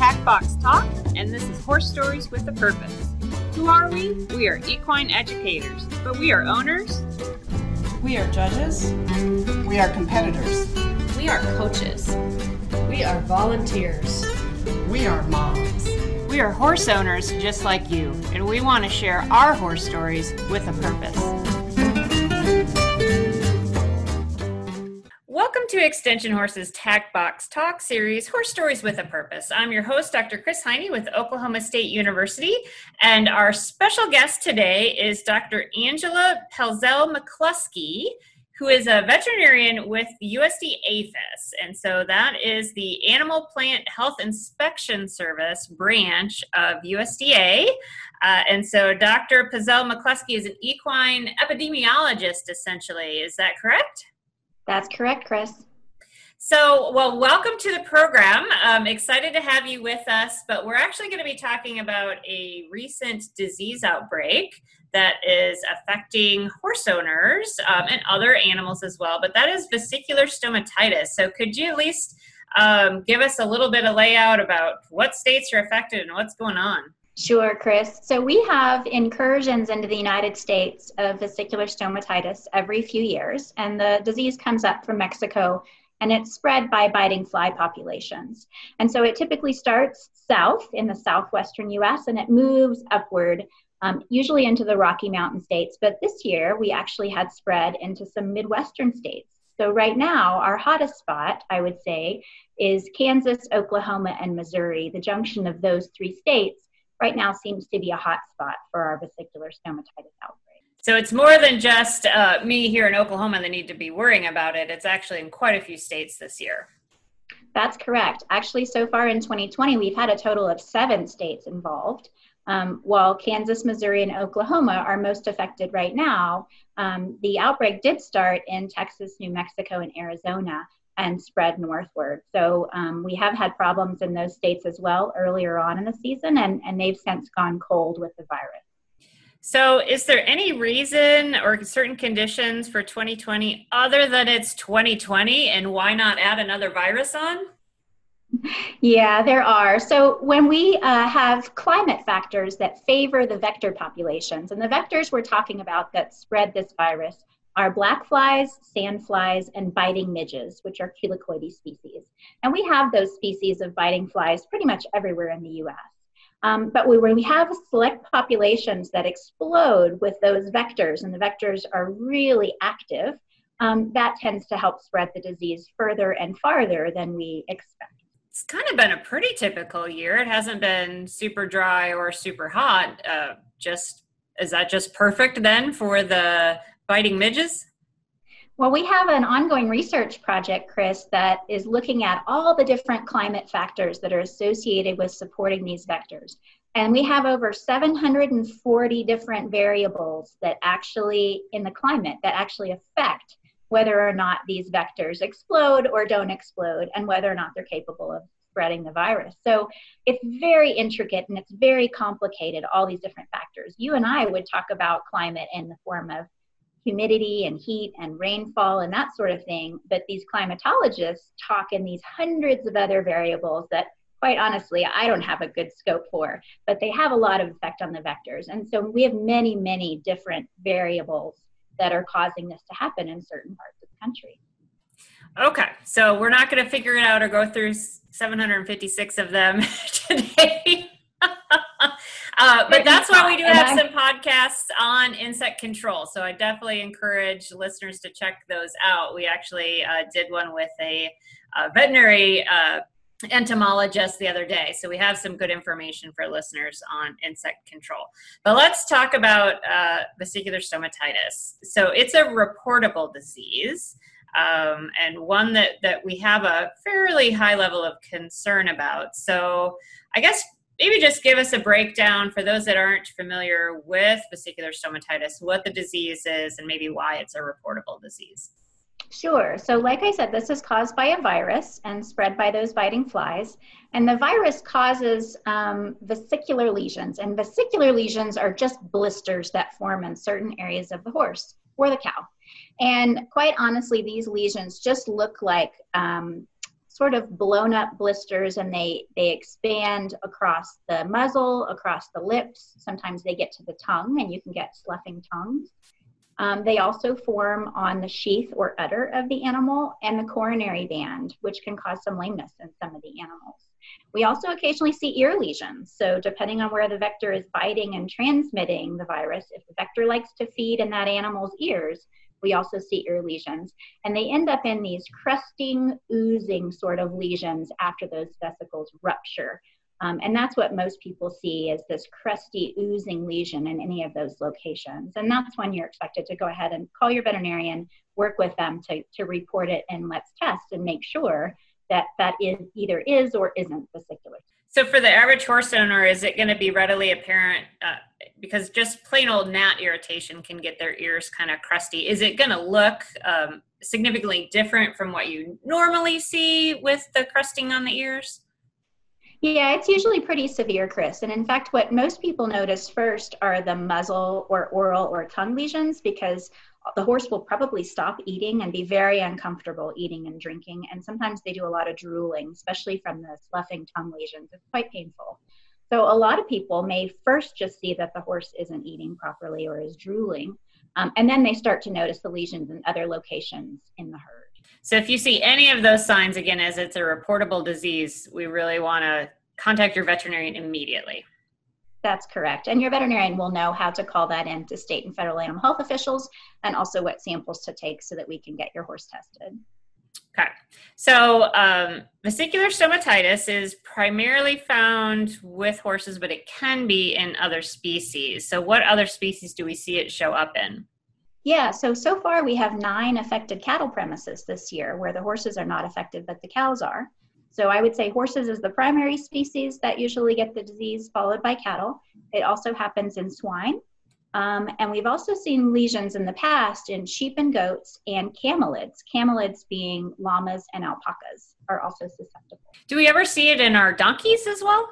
Tack Box Talk, and this is Horse Stories with a Purpose. Who are we? We are equine educators, but we are owners. We are judges. We are competitors. We are coaches. We are volunteers. We are moms. We are horse owners just like you, and we want to share our horse stories with a purpose. Welcome to Extension Horse's Tack Box Talk series, Horse Stories with a Purpose. I'm your host, Dr. Chris Heine with Oklahoma State University, and our special guest today is Dr. Angela Pelzel-McCluskey, who is a veterinarian with the USDA APHIS, and so that is the Animal Plant Health Inspection Service branch of USDA. And so Dr. Pelzel-McCluskey is an equine epidemiologist, essentially. Is that correct? That's correct, Chris. So, well, welcome to the program. I'm excited to have you with us, but we're actually going to be talking about a recent disease outbreak that is affecting horse owners and other animals as well, but that is vesicular stomatitis. So could you at least give us a little bit of layout about what states are affected and what's going on? Sure, Chris. So we have incursions into the United States of vesicular stomatitis every few years, and the disease comes up from Mexico, and it's spread by biting fly populations. And so it typically starts south in the southwestern U.S., and it moves upward, usually into the Rocky Mountain states, but this year we actually had spread into some Midwestern states. So right now, our hottest spot, I would say, is Kansas, Oklahoma, and Missouri. The junction of those three states right now seems to be a hot spot for our vesicular stomatitis outbreak. So it's more than just me here in Oklahoma that need to be worrying about it. It's actually in quite a few states this year. That's correct. Actually, so far in 2020, we've had a total of 7 states involved. While Kansas, Missouri, and Oklahoma are most affected right now, the outbreak did start in Texas, New Mexico, and Arizona and spread northward. So we have had problems in those states as well earlier on in the season, and they've since gone cold with the virus. So is there any reason or certain conditions for 2020 other than it's 2020, and why not add another virus on? Yeah, there are. So when we have climate factors that favor the vector populations, and the vectors we're talking about that spread this virus are black flies, sand flies, and biting midges, which are culicoide species. And we have those species of biting flies pretty much everywhere in the U.S. But when we have select populations that explode with those vectors, and the vectors are really active, that tends to help spread the disease further and farther than we expect. It's kind of been a pretty typical year. It hasn't been super dry or super hot. Is that just perfect then for the biting midges? Well, we have an ongoing research project, Chris, that is looking at all the different climate factors that are associated with supporting these vectors. And we have over 740 different variables that actually, in the climate, that actually affect whether or not these vectors explode or don't explode, and whether or not they're capable of spreading the virus. So it's very intricate and it's very complicated, all these different factors. You and I would talk about climate in the form of humidity and heat and rainfall and that sort of thing, but these climatologists talk in these hundreds of other variables that, quite honestly, I don't have a good scope for, but they have a lot of effect on the vectors. And so we have many, many different variables that are causing this to happen in certain parts of the country. Okay, so we're not going to figure it out or go through 756 of them today. But that's why we do have some podcasts on insect control. So I definitely encourage listeners to check those out. We actually did one with a veterinary entomologist the other day. So we have some good information for listeners on insect control. But let's talk about vesicular stomatitis. So it's a reportable disease, and one that we have a fairly high level of concern about. So I guess maybe just give us a breakdown for those that aren't familiar with vesicular stomatitis, what the disease is and maybe why it's a reportable disease. Sure. So like I said, this is caused by a virus and spread by those biting flies. And the virus causes vesicular lesions. And vesicular lesions are just blisters that form in certain areas of the horse or the cow. And quite honestly, these lesions just look like sort of blown up blisters, and they expand across the muzzle, across the lips. Sometimes they get to the tongue, and you can get sloughing tongues. They also form on the sheath or udder of the animal and the coronary band, which can cause some lameness in some of the animals. We also occasionally see ear lesions. So depending on where the vector is biting and transmitting the virus, if the vector likes to feed in that animal's ears, we also see ear lesions. And they end up in these crusting, oozing sort of lesions after those vesicles rupture. And that's what most people see, is this crusty, oozing lesion in any of those locations. And that's when you're expected to go ahead and call your veterinarian, work with them to report it, and let's test and make sure that that is either is or isn't vesicular. So for the average horse owner, is it going to be readily apparent? Because just plain old gnat irritation can get their ears kind of crusty. Is it going to look significantly different from what you normally see with the crusting on the ears? Yeah, it's usually pretty severe, Chris. And in fact, what most people notice first are the muzzle or oral or tongue lesions, because the horse will probably stop eating and be very uncomfortable eating and drinking. And sometimes they do a lot of drooling, especially from the sloughing tongue lesions. It's quite painful. So a lot of people may first just see that the horse isn't eating properly or is drooling. And then they start to notice the lesions in other locations in the herd. So if you see any of those signs, again, as it's a reportable disease, we really want to contact your veterinarian immediately. That's correct. And your veterinarian will know how to call that in to state and federal animal health officials, and also what samples to take so that we can get your horse tested. Okay. So vesicular stomatitis is primarily found with horses, but it can be in other species. So what other species do we see it show up in? Yeah, so far we have 9 affected cattle premises this year where the horses are not affected, but the cows are. So I would say horses is the primary species that usually get the disease, followed by cattle. It also happens in swine. And we've also seen lesions in the past in sheep and goats and camelids. Camelids being llamas and alpacas are also susceptible. Do we ever see it in our donkeys as well?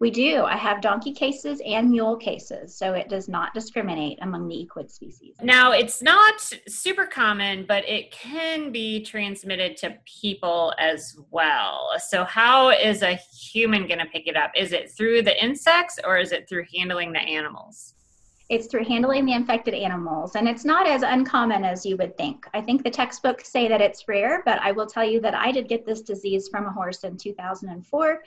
We do. I have donkey cases and mule cases, so it does not discriminate among the equid species. Now, it's not super common, but it can be transmitted to people as well. So how is a human going to pick it up? Is it through the insects, or is it through handling the animals? It's through handling the infected animals, and it's not as uncommon as you would think. I think the textbooks say that it's rare, but I will tell you that I did get this disease from a horse in 2004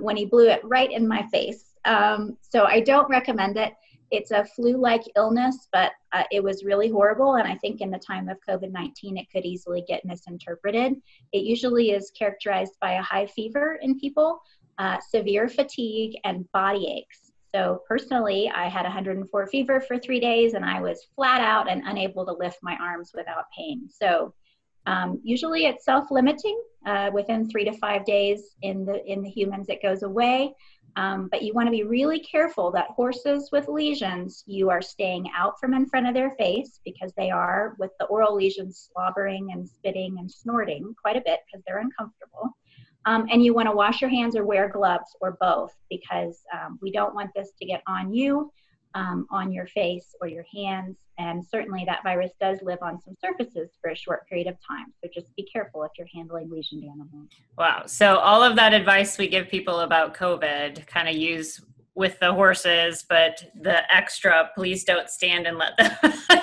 when he blew it right in my face. So I don't recommend it. It's a flu-like illness, but it was really horrible, and I think in the time of COVID-19, it could easily get misinterpreted. It usually is characterized by a high fever in people, severe fatigue, and body aches. So personally, I had 104 fever for 3 days, and I was flat out and unable to lift my arms without pain. So usually it's self-limiting. Within 3 to 5 days in the humans, it goes away. But you want to be really careful that horses with lesions, you are staying out from in front of their face, because they are, with the oral lesions, slobbering and spitting and snorting quite a bit because they're uncomfortable. And you want to wash your hands or wear gloves or both, because we don't want this to get on you, on your face or your hands. And certainly that virus does live on some surfaces for a short period of time. So just be careful if you're handling lesioned animals. Wow. So all of that advice we give people about COVID kind of use with the horses, but the extra, please don't stand and let them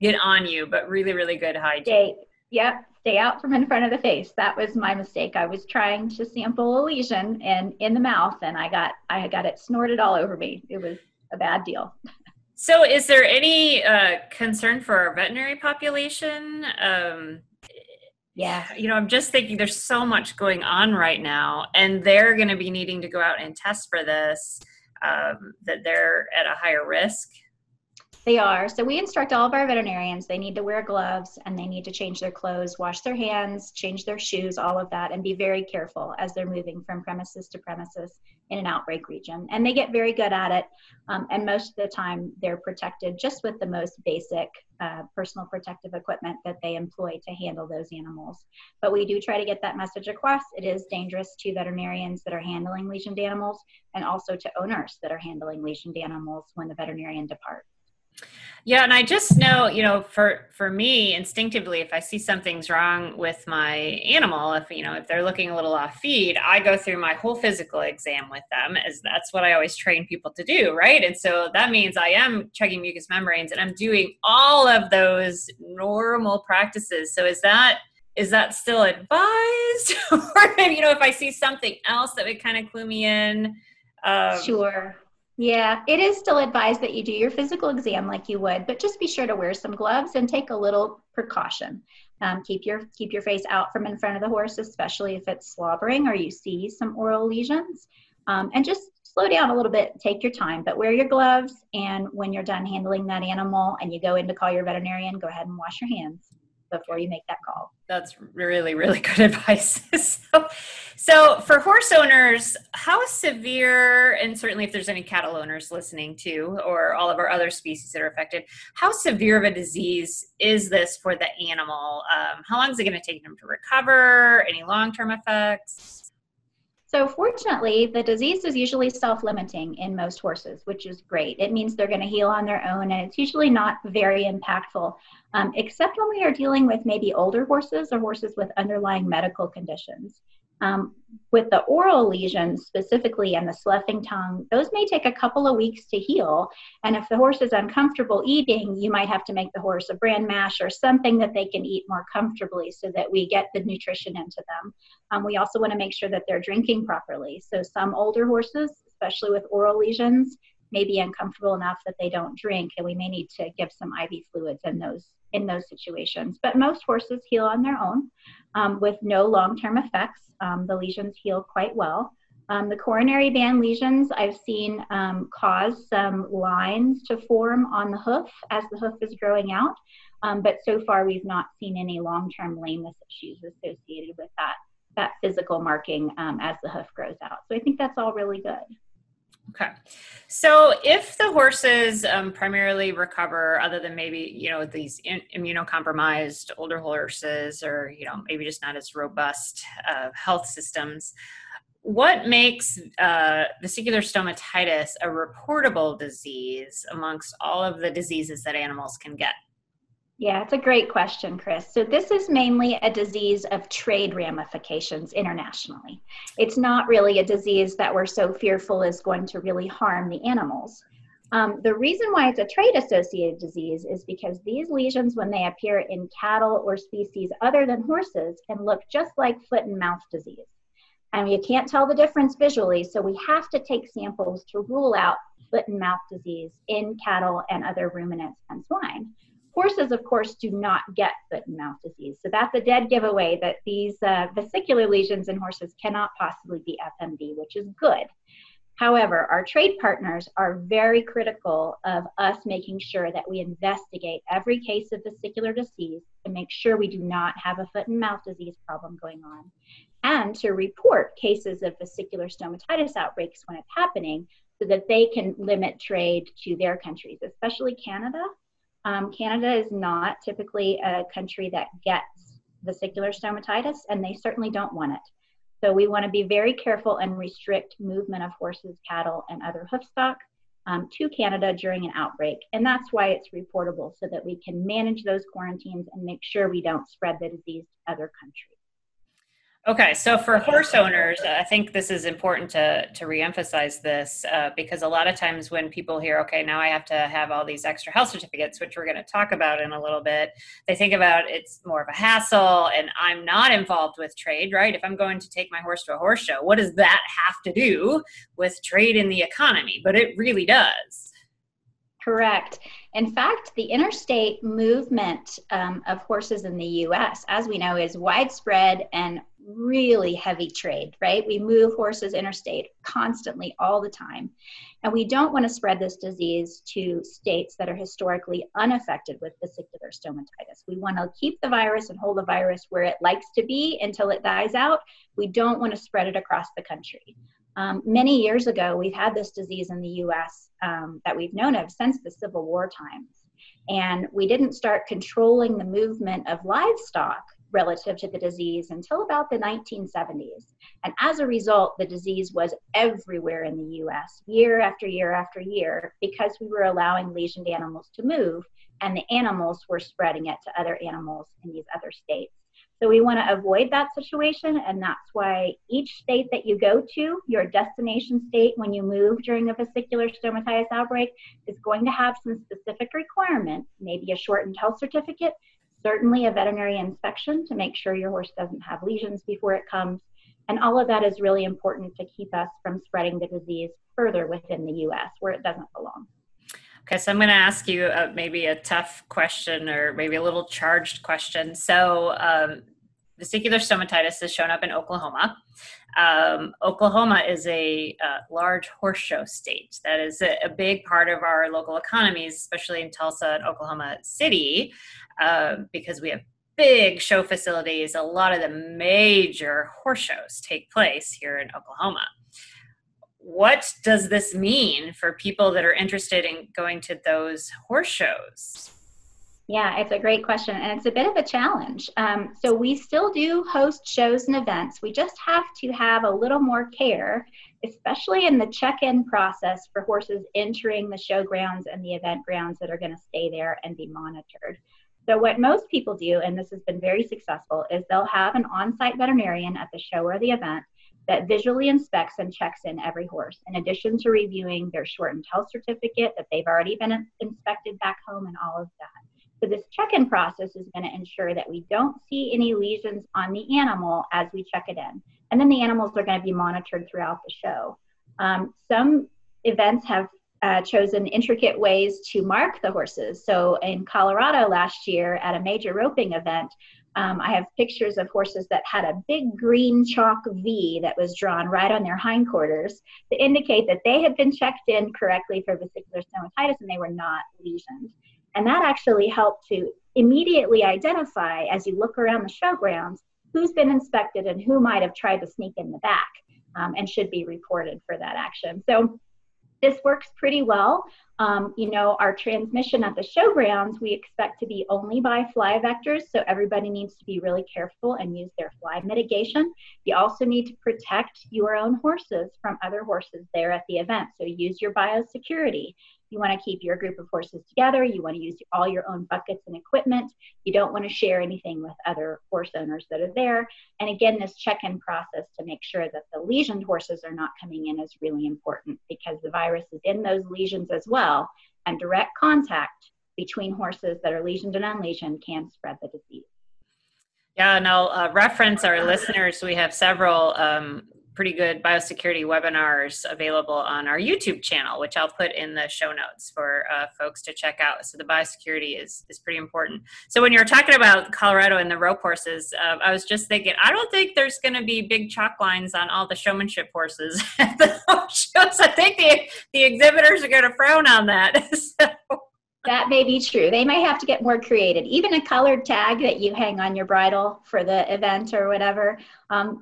get on you, but really, really good hygiene. Yep. Stay out from in front of the face. That was my mistake. I was trying to sample a lesion and in the mouth, and I got it snorted all over me. It was a bad deal. So is there any concern for our veterinary population? Yeah. You know, I'm just thinking there's so much going on right now, and they're going to be needing to go out and test for this, that they're at a higher risk. They are. So we instruct all of our veterinarians, they need to wear gloves and they need to change their clothes, wash their hands, change their shoes, all of that, and be very careful as they're moving from premises to premises in an outbreak region. And they get very good at it. And most of the time they're protected just with the most basic personal protective equipment that they employ to handle those animals. But we do try to get that message across. It is dangerous to veterinarians that are handling lesioned animals, and also to owners that are handling lesioned animals when the veterinarian departs. Yeah, and I just know, you know, for me, instinctively, if I see something's wrong with my animal, if, you know, if they're looking a little off feed, I go through my whole physical exam with them, as that's what I always train people to do, right? And so that means I am checking mucous membranes and I'm doing all of those normal practices. So is that still advised? Or, you know, if I see something else that would kind of clue me in? Sure. Yeah, it is still advised that you do your physical exam like you would, but just be sure to wear some gloves and take a little precaution. Keep your face out from in front of the horse, especially if it's slobbering or you see some oral lesions. And just slow down a little bit, take your time, but wear your gloves. And when you're done handling that animal and you go in to call your veterinarian, go ahead and wash your hands before you make that call. That's really, really good advice. So for horse owners, how severe, and certainly if there's any cattle owners listening to, or all of our other species that are affected, how severe of a disease is this for the animal? How long is it going to take them to recover? Any long-term effects? So fortunately, the disease is usually self-limiting in most horses, which is great. It means they're going to heal on their own, and it's usually not very impactful, except when we are dealing with maybe older horses or horses with underlying medical conditions. With the oral lesions specifically and the sloughing tongue, those may take a couple of weeks to heal. And if the horse is uncomfortable eating, you might have to make the horse a bran mash or something that they can eat more comfortably so that we get the nutrition into them. We also want to make sure that they're drinking properly. So some older horses, especially with oral lesions, may be uncomfortable enough that they don't drink, and we may need to give some IV fluids in those situations. But most horses heal on their own with no long-term effects. The lesions heal quite well. The coronary band lesions I've seen cause some lines to form on the hoof as the hoof is growing out, but so far we've not seen any long-term lameness issues associated with that physical marking as the hoof grows out. So I think that's all really good. Okay. So if the horses primarily recover, other than maybe, you know, these immunocompromised older horses, or, you know, maybe just not as robust health systems, what makes vesicular stomatitis a reportable disease amongst all of the diseases that animals can get? Yeah, it's a great question, Chris. So this is mainly a disease of trade ramifications internationally. It's not really a disease that we're so fearful is going to really harm the animals. The reason why it's a trade-associated disease is because these lesions, when they appear in cattle or species other than horses, can look just like foot and mouth disease. And you can't tell the difference visually, so we have to take samples to rule out foot and mouth disease in cattle and other ruminants and swine. Horses, of course, do not get foot and mouth disease. So that's a dead giveaway that these vesicular lesions in horses cannot possibly be FMD, which is good. However, our trade partners are very critical of us making sure that we investigate every case of vesicular disease to make sure we do not have a foot and mouth disease problem going on, and to report cases of vesicular stomatitis outbreaks when it's happening so that they can limit trade to their countries, especially Canada. Canada is not typically a country that gets vesicular stomatitis, and they certainly don't want it. So we want to be very careful and restrict movement of horses, cattle, and other hoof stock to Canada during an outbreak. And that's why it's reportable, so that we can manage those quarantines and make sure we don't spread the disease to other countries. Okay, so for horse owners, I think this is important to reemphasize this because a lot of times when people hear, okay, now I have to have all these extra health certificates, which we're going to talk about in a little bit, they think about it's more of a hassle, and I'm not involved with trade, right? If I'm going to take my horse to a horse show, what does that have to do with trade in the economy? But it really does. Correct. In fact, the interstate movement of horses in the U.S., as we know, is widespread and really heavy trade, right? We move horses interstate constantly all the time. And we don't want to spread this disease to states that are historically unaffected with vesicular stomatitis. We want to keep the virus and hold the virus where it likes to be until it dies out. We don't want to spread it across the country. Many years ago, we've had this disease in the U.S. That we've known of since the Civil War times. And we didn't start controlling the movement of livestock relative to the disease until about the 1970s. And as a result, the disease was everywhere in the US, year after year after year, because we were allowing lesioned animals to move, and the animals were spreading it to other animals in these other states. So we want to avoid that situation, and that's why each state that you go to, your destination state when you move during a vesicular stomatitis outbreak, is going to have some specific requirements, maybe a shortened health certificate, certainly a veterinary inspection to make sure your horse doesn't have lesions before it comes. And all of that is really important to keep us from spreading the disease further within the US where it doesn't belong. Okay, so I'm going to ask you maybe a tough question, or maybe a little charged question. So vesicular stomatitis has shown up in Oklahoma. Oklahoma is a large horse show state. That is a big part of our local economies, especially in Tulsa and Oklahoma City, because we have big show facilities. A lot of the major horse shows take place here in Oklahoma. What does this mean for people that are interested in going to those horse shows? Yeah, it's a great question, and it's a bit of a challenge. So we still do host shows and events. We just have to have a little more care, especially in the check-in process for horses entering the show grounds and the event grounds that are going to stay there and be monitored. So what most people do, and this has been very successful, is they'll have an on-site veterinarian at the show or the event that visually inspects and checks in every horse, in addition to reviewing their shortened health certificate that they've already been inspected back home and all of that. So this check-in process is going to ensure that we don't see any lesions on the animal as we check it in. And then the animals are going to be monitored throughout the show. Some events have chosen intricate ways to mark the horses. So in Colorado last year at a major roping event, I have pictures of horses that had a big green chalk V that was drawn right on their hindquarters to indicate that they had been checked in correctly for vesicular stomatitis and they were not lesioned. And that actually helped to immediately identify, as you look around the showgrounds, who's been inspected and who might have tried to sneak in the back, and should be reported for that action. So this works pretty well. You know, our transmission at the showgrounds, we expect to be only by fly vectors, so everybody needs to be really careful and use their fly mitigation. You also need to protect your own horses from other horses there at the event, so use your biosecurity. You want to keep your group of horses together. You want to use all your own buckets and equipment. You don't want to share anything with other horse owners that are there. And again, this check-in process to make sure that the lesioned horses are not coming in is really important, because the virus is in those lesions as well, and direct contact between horses that are lesioned and unlesioned can spread the disease. Yeah, and I'll reference our listeners. We have several pretty good biosecurity webinars available on our YouTube channel, which I'll put in the show notes for folks to check out. So the biosecurity is pretty important. So when you're talking about Colorado and the rope horses, I was just thinking, I don't think there's going to be big chalk lines on all the showmanship horses at the shows. I think the exhibitors are going to frown on that. That may be true. They may have to get more creative. Even a colored tag that you hang on your bridle for the event or whatever.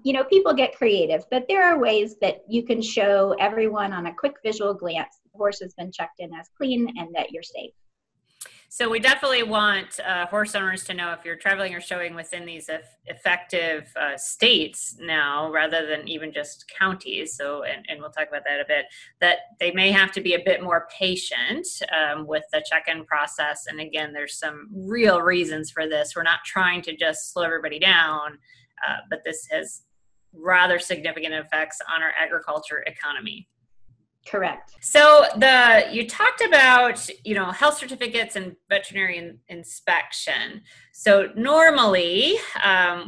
You know, people get creative, but there are ways that you can show everyone on a quick visual glance the horse has been checked in as clean and that you're safe. So we definitely want horse owners to know if you're traveling or showing within these effective states now, rather than even just counties. So, and we'll talk about that a bit, that they may have to be a bit more patient with the check-in process. And again, there's some real reasons for this. We're not trying to just slow everybody down, but this has rather significant effects on our agriculture economy. Correct. So you talked about, you know, health certificates and veterinary inspection. So normally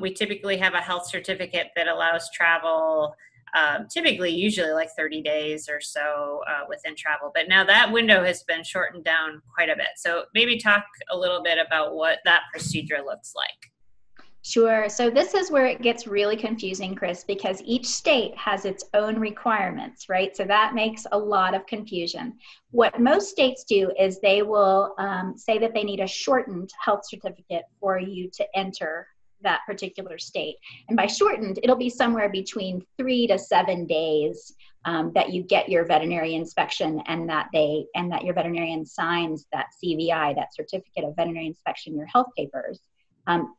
we typically have a health certificate that allows travel, typically usually like 30 days or so within travel. But now that window has been shortened down quite a bit. So maybe talk a little bit about what that procedure looks like. Sure. So this is where it gets really confusing, Chris, because each state has its own requirements, right? So that makes a lot of confusion. What most states do is they will say that they need a shortened health certificate for you to enter that particular state. And by shortened, it'll be somewhere between 3 to 7 days that you get your veterinary inspection and that your veterinarian signs that CVI, that certificate of veterinary inspection, your health papers.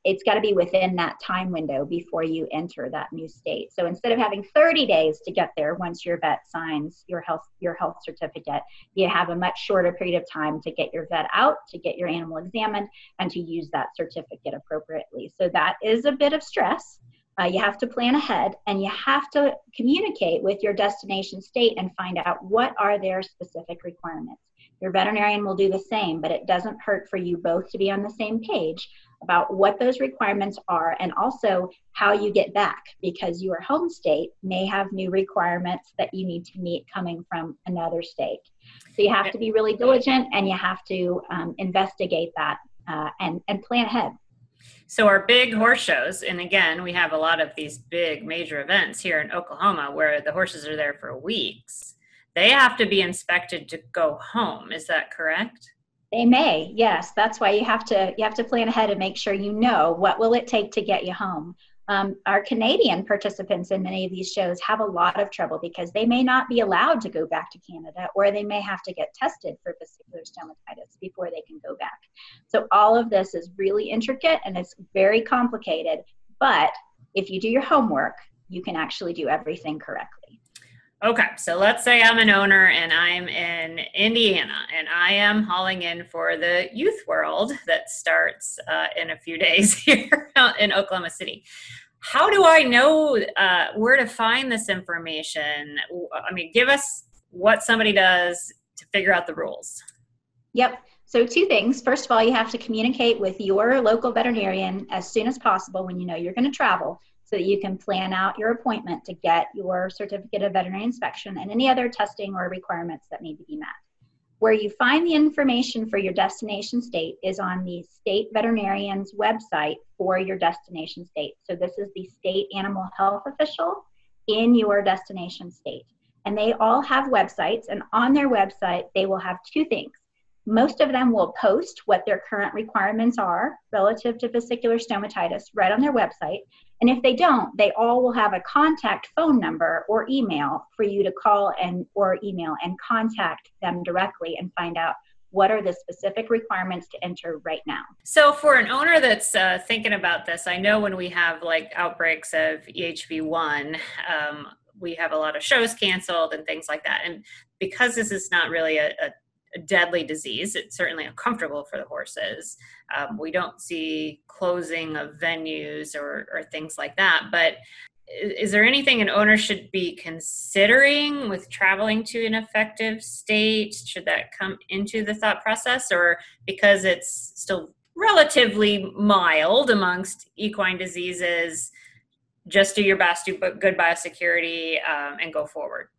It's got to be within that time window before you enter that new state. So instead of having 30 days to get there, once your vet signs your health certificate, you have a much shorter period of time to get your vet out, to get your animal examined, and to use that certificate appropriately. So that is a bit of stress. You have to plan ahead, and you have to communicate with your destination state and find out what are their specific requirements. Your veterinarian will do the same, but it doesn't hurt for you both to be on the same page about what those requirements are, and also how you get back, because your home state may have new requirements that you need to meet coming from another state. So you have to be really diligent, and you have to investigate that and plan ahead. So our big horse shows, and again, we have a lot of these big major events here in Oklahoma where the horses are there for weeks. They have to be inspected to go home. Is that correct? They may, yes. That's why you have to plan ahead and make sure you know what will it take to get you home. Our Canadian participants in many of these shows have a lot of trouble because they may not be allowed to go back to Canada, or they may have to get tested for vesicular stomatitis before they can go back. So all of this is really intricate and it's very complicated, but if you do your homework, you can actually do everything correctly. Okay, so let's say I'm an owner and I'm in Indiana and I am hauling in for the youth world that starts in a few days here in Oklahoma City. How do I know where to find this information? I mean, give us what somebody does to figure out the rules. Yep. So two things. First of all, you have to communicate with your local veterinarian as soon as possible when you know you're going to travel, so that you can plan out your appointment to get your certificate of veterinary inspection and any other testing or requirements that need to be met. Where you find the information for your destination state is on the state veterinarian's website for your destination state. So this is the state animal health official in your destination state. And they all have websites, and on their website, they will have two things. Most of them will post what their current requirements are relative to vesicular stomatitis right on their website. And if they don't, they all will have a contact phone number or email for you to call and or email and contact them directly and find out what are the specific requirements to enter right now. So for an owner that's thinking about this, I know when we have like outbreaks of EHV-1, we have a lot of shows canceled and things like that. And because this is not really a deadly disease, it's certainly uncomfortable for the horses. We don't see closing of venues or things like that, but is there anything an owner should be considering with traveling to an affected state? Should that come into the thought process, or because it's still relatively mild amongst equine diseases, just do your best, do good biosecurity and go forward?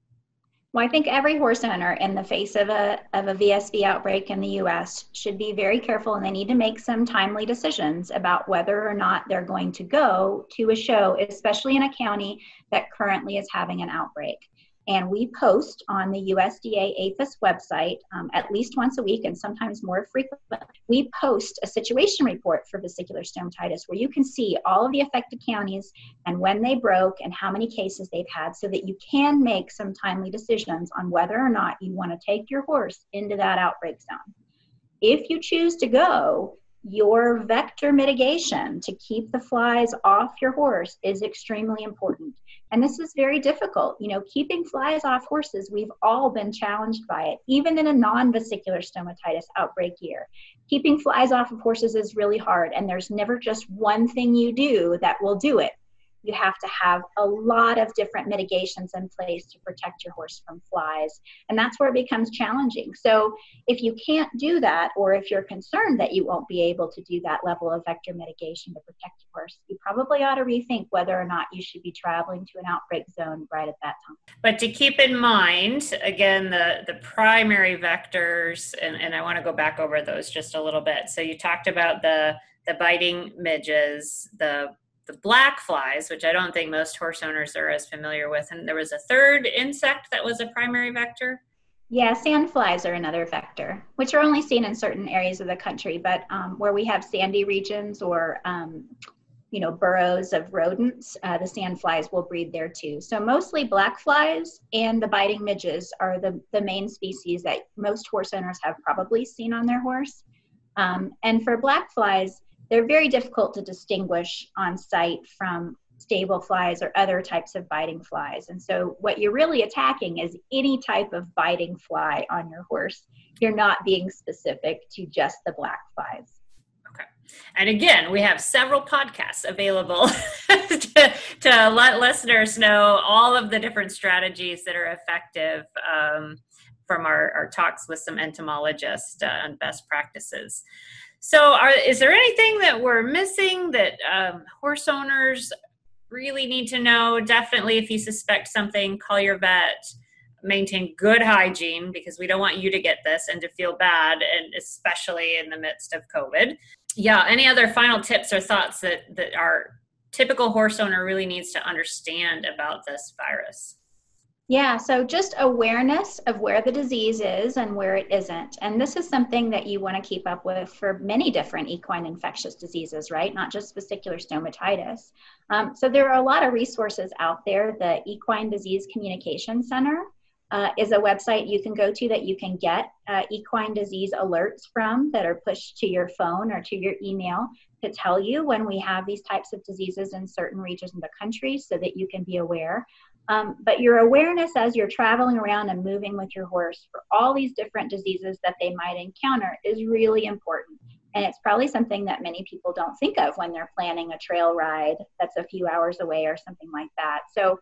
Well, I think every horse owner in the face of a VSV outbreak in the U.S. should be very careful, and they need to make some timely decisions about whether or not they're going to go to a show, especially in a county that currently is having an outbreak. And we post on the USDA APHIS website at least once a week, and sometimes more frequently. We post a situation report for vesicular stomatitis where you can see all of the affected counties and when they broke and how many cases they've had, so that you can make some timely decisions on whether or not you want to take your horse into that outbreak zone. If you choose to go, your vector mitigation to keep the flies off your horse is extremely important. And this is very difficult. You know, keeping flies off horses, we've all been challenged by it, even in a non-vesicular stomatitis outbreak year. Keeping flies off of horses is really hard, and there's never just one thing you do that will do it. You have to have a lot of different mitigations in place to protect your horse from flies. And that's where it becomes challenging. So if you can't do that, or if you're concerned that you won't be able to do that level of vector mitigation to protect your horse, you probably ought to rethink whether or not you should be traveling to an outbreak zone right at that time. But to keep in mind, again, the primary vectors, and I want to go back over those just a little bit. So you talked about the biting midges, the black flies, which I don't think most horse owners are as familiar with. And there was a third insect that was a primary vector? Yeah, sand flies are another vector, which are only seen in certain areas of the country. But where we have sandy regions or, burrows of rodents, the sand flies will breed there too. So mostly black flies and the biting midges are the main species that most horse owners have probably seen on their horse. And for black flies, They're very difficult to distinguish on site from stable flies or other types of biting flies. And so what you're really attacking is any type of biting fly on your horse. You're not being specific to just the black flies. Okay. And again, we have several podcasts available to let listeners know all of the different strategies that are effective from our talks with some entomologists and best practices. So is there anything that we're missing that horse owners really need to know? Definitely, if you suspect something, call your vet, maintain good hygiene, because we don't want you to get this and to feel bad, and especially in the midst of COVID. Yeah, any other final tips or thoughts that our typical horse owner really needs to understand about this virus? Yeah, so just awareness of where the disease is and where it isn't. And this is something that you want to keep up with for many different equine infectious diseases, right? Not just vesicular stomatitis. So there are a lot of resources out there. The Equine Disease Communication Center is a website you can go to that you can get equine disease alerts from that are pushed to your phone or to your email to tell you when we have these types of diseases in certain regions of the country so that you can be aware. But your awareness as you're traveling around and moving with your horse for all these different diseases that they might encounter is really important. And it's probably something that many people don't think of when they're planning a trail ride that's a few hours away or something like that. So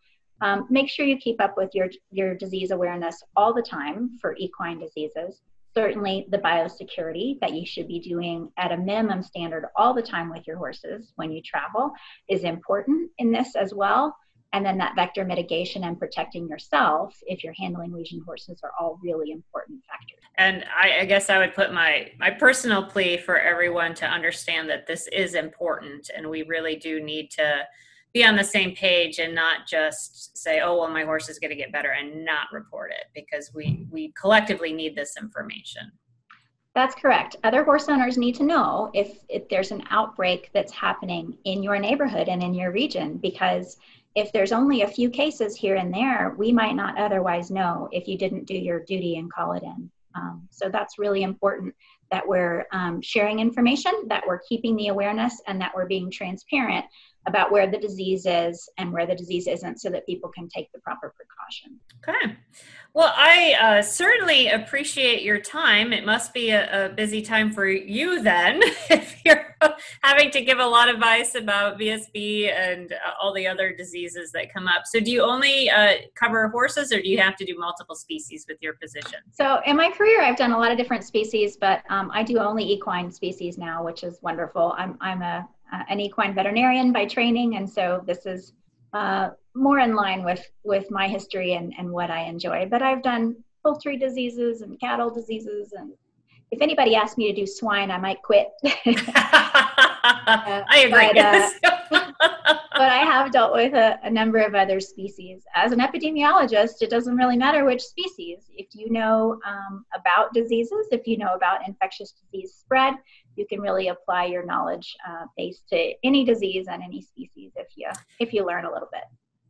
make sure you keep up with your disease awareness all the time for equine diseases. Certainly the biosecurity that you should be doing at a minimum standard all the time with your horses when you travel is important in this as well. And then that vector mitigation and protecting yourself if you're handling lesion horses are all really important factors. And I guess I would put my personal plea for everyone to understand that this is important, and we really do need to be on the same page and not just say, oh, well, my horse is going to get better and not report it, because we collectively need this information. That's correct. Other horse owners need to know if there's an outbreak that's happening in your neighborhood and in your region, because if there's only a few cases here and there, we might not otherwise know if you didn't do your duty and call it in. So that's really important that we're sharing information, that we're keeping the awareness, and that we're being transparent about where the disease is and where the disease isn't so that people can take the proper precaution. Okay. Well, I certainly appreciate your time. It must be a busy time for you then, if you're having to give a lot of advice about VSB and all the other diseases that come up. So do you only cover horses, or do you have to do multiple species with your position? So in my career, I've done a lot of different species, but I do only equine species now, which is wonderful. I'm an equine veterinarian by training, and so this is more in line with my history and what I enjoy. But I've done poultry diseases and cattle diseases, and if anybody asked me to do swine, I might quit. I agree. But I have dealt with a number of other species. As an epidemiologist, it doesn't really matter which species. If you know about diseases, if you know about infectious disease spread, you can really apply your knowledge base to any disease and any species if you learn a little bit.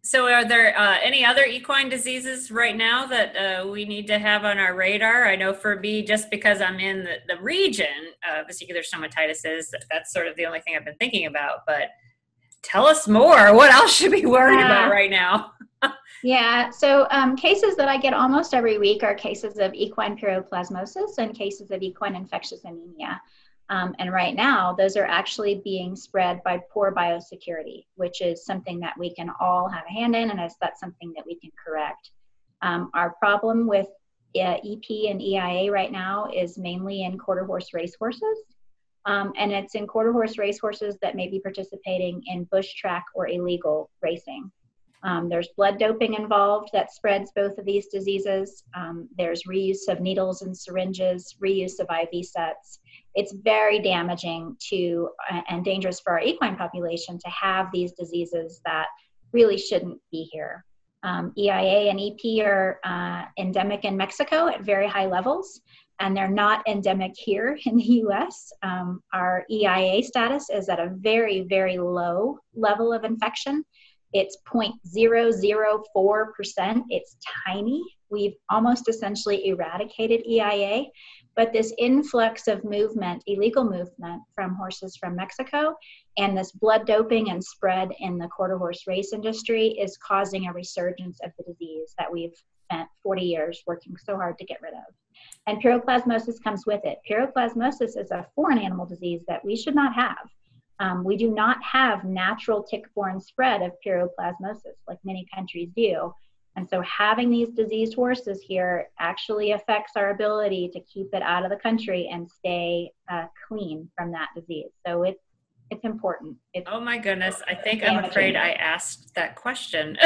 So are there any other equine diseases right now that we need to have on our radar? I know for me, just because I'm in the region of vesicular stomatitis, that's sort of the only thing I've been thinking about. But tell us more. What else should we worry about right now? Yeah, so cases that I get almost every week are cases of equine pyroplasmosis and cases of equine infectious anemia. And right now, those are actually being spread by poor biosecurity, which is something that we can all have a hand in, and that's something that we can correct. Our problem with EP and EIA right now is mainly in quarter horse racehorses, and it's in quarter horse racehorses that may be participating in bush track or illegal racing. There's blood doping involved that spreads both of these diseases. There's reuse of needles and syringes, reuse of IV sets. It's very damaging to and dangerous for our equine population to have these diseases that really shouldn't be here. EIA and EP are endemic in Mexico at very high levels, and they're not endemic here in the U.S. Our EIA status is at a very, very low level of infection. It's 0.004%. It's tiny. We've almost essentially eradicated EIA. But this influx of movement, illegal movement from horses from Mexico, and this blood doping and spread in the quarter horse race industry is causing a resurgence of the disease that we've spent 40 years working so hard to get rid of. And pyroplasmosis comes with it. Pyroplasmosis is a foreign animal disease that we should not have. We do not have natural tick-borne spread of pyroplasmosis like many countries do. And so having these diseased horses here actually affects our ability to keep it out of the country and stay clean from that disease. So it's important. It's oh my goodness. I think I'm afraid I asked that question.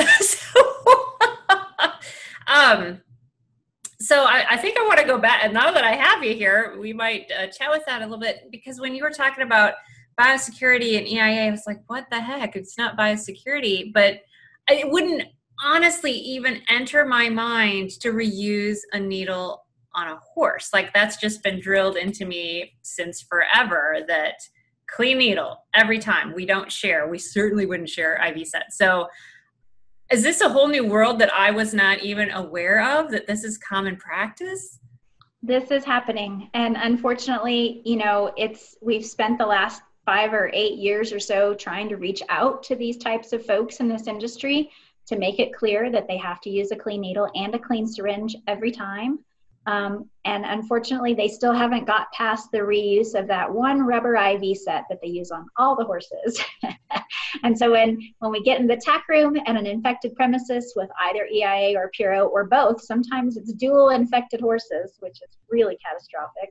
So I think I want to go back, and now that I have you here, we might chat with that a little bit, because when you were talking about biosecurity and EIA, I was like, what the heck? It's not biosecurity, but it wouldn't honestly even enter my mind to reuse a needle on a horse. Like, that's just been drilled into me since forever, that clean needle every time. We don't share. We certainly wouldn't share IV sets. So is this a whole new world that I was not even aware of, that this is common practice? This is happening. And unfortunately, you know, we've spent the last 5 or 8 years or so trying to reach out to these types of folks in this industry to make it clear that they have to use a clean needle and a clean syringe every time. And unfortunately, they still haven't got past the reuse of that one rubber IV set that they use on all the horses. And so when we get in the tack room and an infected premises with either EIA or Pyro or both, sometimes it's dual infected horses, which is really catastrophic.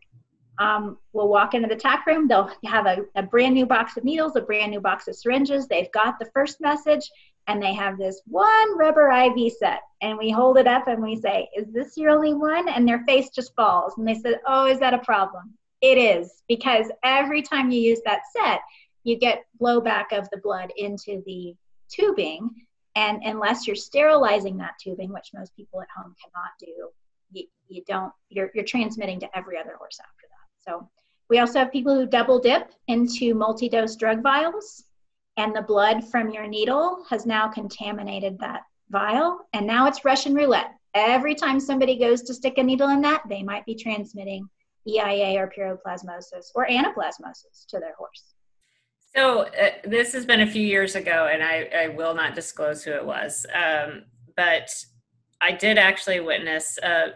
We'll walk into the tack room, they'll have a brand new box of needles, a brand new box of syringes. They've got the first message, and they have this one rubber IV set, and we hold it up and we say, is this your only one? And their face just falls, and they said, oh, is that a problem? It is, because every time you use that set, you get blowback of the blood into the tubing, and unless you're sterilizing that tubing, which most people at home cannot do, you're transmitting to every other horse after that. So we also have people who double dip into multi-dose drug vials, and the blood from your needle has now contaminated that vial, and now it's Russian roulette. Every time somebody goes to stick a needle in that, they might be transmitting EIA or pyroplasmosis or anaplasmosis to their horse. So this has been a few years ago, and I will not disclose who it was, but I did actually witness a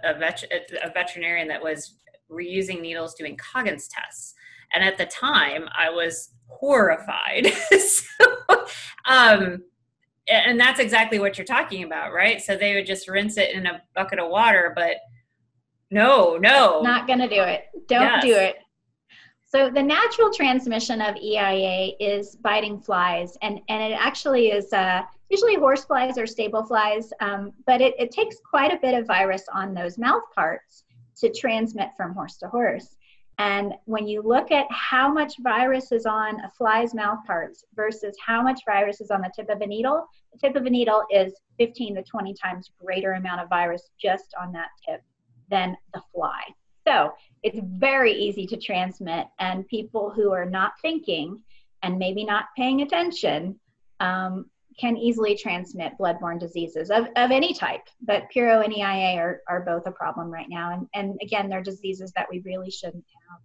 veterinarian that was reusing needles doing Coggins tests. And at the time, I was horrified. And that's exactly what you're talking about, right? So they would just rinse it in a bucket of water, but no. Not going to do it. Don't do it. So the natural transmission of EIA is biting flies, and it actually is usually horse flies or stable flies, but it takes quite a bit of virus on those mouth parts to transmit from horse to horse. And when you look at how much virus is on a fly's mouth parts versus how much virus is on the tip of a needle is 15 to 20 times greater amount of virus just on that tip than the fly. So it's very easy to transmit, and people who are not thinking and maybe not paying attention can easily transmit bloodborne diseases of any type, but Pyro and EIA are both a problem right now. And again, they're diseases that we really shouldn't have.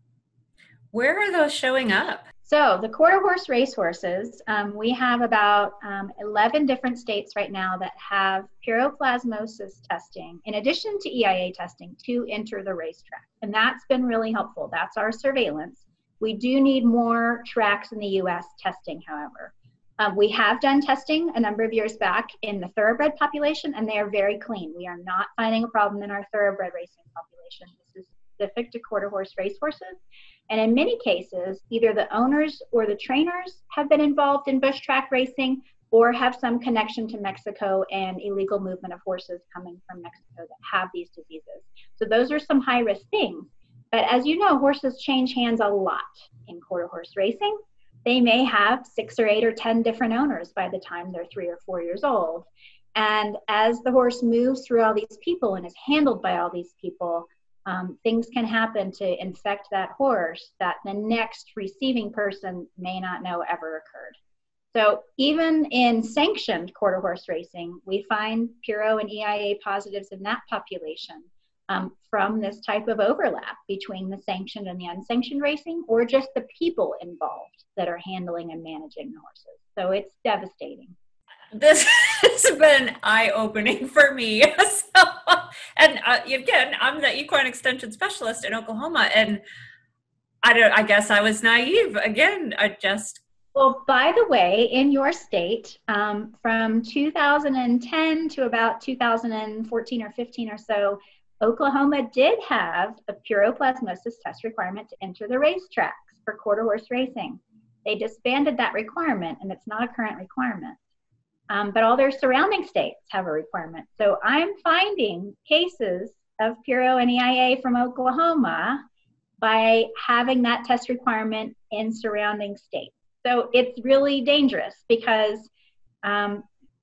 Where are those showing up? So the quarter horse racehorses, we have about 11 different states right now that have pyroplasmosis testing, in addition to EIA testing, to enter the racetrack. And that's been really helpful. That's our surveillance. We do need more tracks in the U.S. testing, however. We have done testing a number of years back in the thoroughbred population, and they are very clean. We are not finding a problem in our thoroughbred racing population. This is specific to quarter horse racehorses. And in many cases, either the owners or the trainers have been involved in bush track racing or have some connection to Mexico and illegal movement of horses coming from Mexico that have these diseases. So those are some high-risk things. But as you know, horses change hands a lot in quarter horse racing. They may have 6 or 8 or 10 different owners by the time they're 3 or 4 years old. And as the horse moves through all these people and is handled by all these people, things can happen to infect that horse that the next receiving person may not know ever occurred. So even in sanctioned quarter horse racing, we find Pyro and EIA positives in that population. from this type of overlap between the sanctioned and the unsanctioned racing, or just the people involved that are handling and managing the horses. So it's devastating. This has been eye-opening for me. So, and again, I'm the equine extension specialist in Oklahoma, and I guess I was naive. Again, Well, by the way, in your state, from 2010 to about 2014 or 15 or so, Oklahoma did have a pyroplasmosis test requirement to enter the racetracks for quarter horse racing. They disbanded that requirement, and it's not a current requirement. But all their surrounding states have a requirement. So I'm finding cases of Pyro and EIA from Oklahoma by having that test requirement in surrounding states. So it's really dangerous because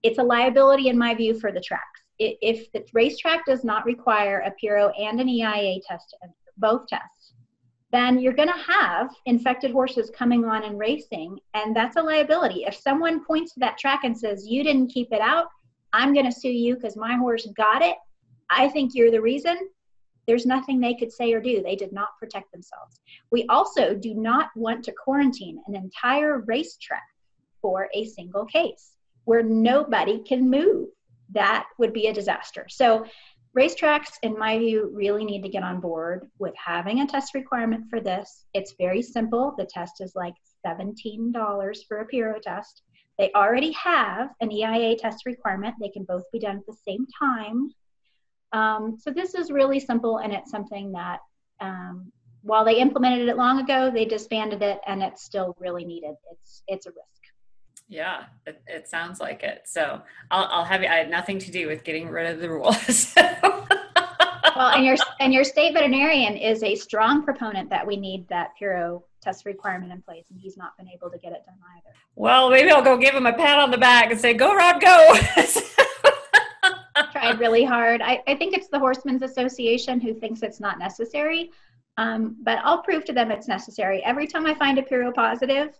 it's a liability, in my view, for the tracks. If the racetrack does not require a Pyro and an EIA test, both tests, then you're going to have infected horses coming on and racing, and that's a liability. If someone points to that track and says, you didn't keep it out, I'm going to sue you because my horse got it, I think you're the reason, there's nothing they could say or do. They did not protect themselves. We also do not want to quarantine an entire racetrack for a single case where nobody can move. That would be a disaster. So racetracks, in my view, really need to get on board with having a test requirement for this. It's very simple. The test is like $17 for a Pyro test. They already have an EIA test requirement. They can both be done at the same time. So this is really simple, and it's something that while they implemented it long ago, they disbanded it, and it's still really needed. It's a risk. Yeah, it sounds like it. So I'll have you, I had nothing to do with getting rid of the rule. So. Well, and your state veterinarian is a strong proponent that we need that Pyro test requirement in place, and he's not been able to get it done either. Well, maybe I'll go give him a pat on the back and say, go Rob, go. Tried really hard. I think it's the Horsemen's Association who thinks it's not necessary, but I'll prove to them it's necessary. Every time I find a Pyro positive,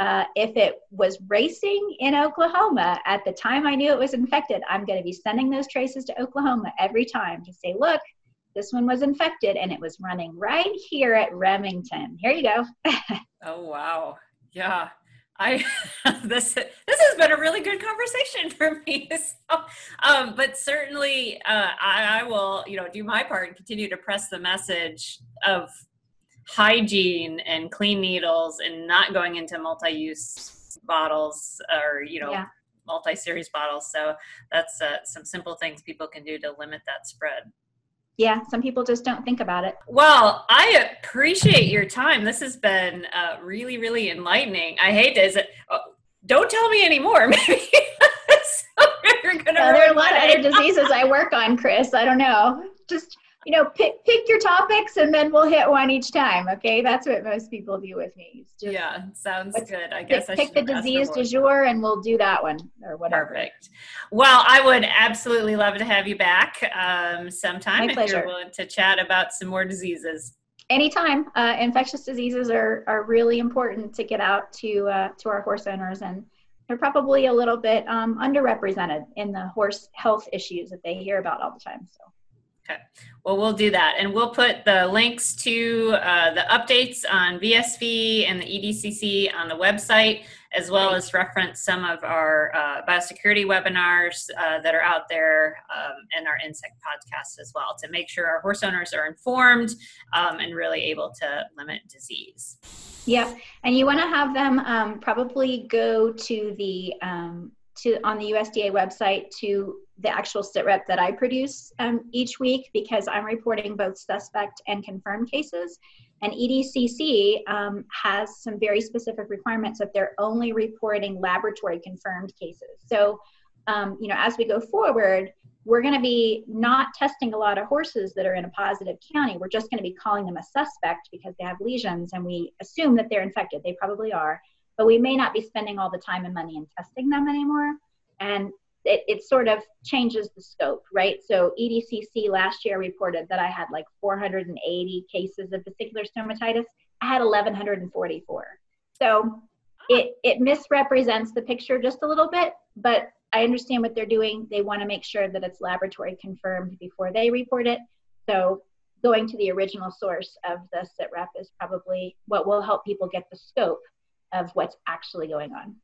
if it was racing in Oklahoma at the time I knew it was infected, I'm going to be sending those traces to Oklahoma every time to say, look, this one was infected and it was running right here at Remington. Here you go. Oh, wow. Yeah. This has been a really good conversation for me. So, but certainly I will, do my part and continue to press the message of hygiene and clean needles and not going into multi-use bottles or, yeah, multi-series bottles. So that's some simple things people can do to limit that spread. Yeah. Some people just don't think about it. Well, I appreciate your time. This has been really, really enlightening. I hate to, don't tell me anymore. Maybe so you're gonna there are a lot of other diseases I work on, Chris. I don't know. Just, pick your topics and then we'll hit one each time. Okay. That's what most people do with me. Just, yeah. Sounds good. I guess pick the disease du jour and we'll do that one or whatever. Perfect. Well, I would absolutely love to have you back sometime. My pleasure. If you're willing to chat about some more diseases. Anytime. Infectious diseases are really important to get out to our horse owners, and they're probably a little bit underrepresented in the horse health issues that they hear about all the time. So. Okay. Well, we'll do that. And we'll put the links to the updates on VSV and the EDCC on the website, as well as reference some of our biosecurity webinars that are out there and our insect podcast as well, to make sure our horse owners are informed and really able to limit disease. Yep. And you want to have them probably go to the on the USDA website to the actual SITREP that I produce each week, because I'm reporting both suspect and confirmed cases. And EDCC has some very specific requirements that they're only reporting laboratory confirmed cases. So, as we go forward, we're going to be not testing a lot of horses that are in a positive county. We're just going to be calling them a suspect because they have lesions and we assume that they're infected. They probably are, but we may not be spending all the time and money in testing them anymore. And it sort of changes the scope, right? So EDCC last year reported that I had like 480 cases of vesicular stomatitis. I had 1,144. So it misrepresents the picture just a little bit, but I understand what they're doing. They want to make sure that it's laboratory confirmed before they report it. So going to the original source of the SITREP is probably what will help people get the scope of what's actually going on.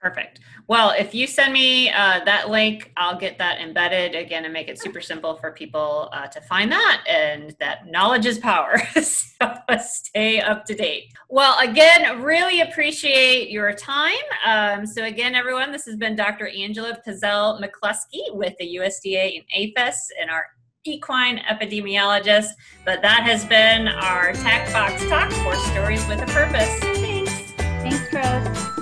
Perfect. Well, if you send me that link, I'll get that embedded again and make it super simple for people to find that, and that knowledge is power. So stay up to date. Well, again, really appreciate your time. So again, everyone, this has been Dr. Angela Pelzel-McCluskey with the USDA and APHIS and our equine epidemiologist. But that has been our TAC Box Talk for Stories with a Purpose. Thanks. Thanks, Chris.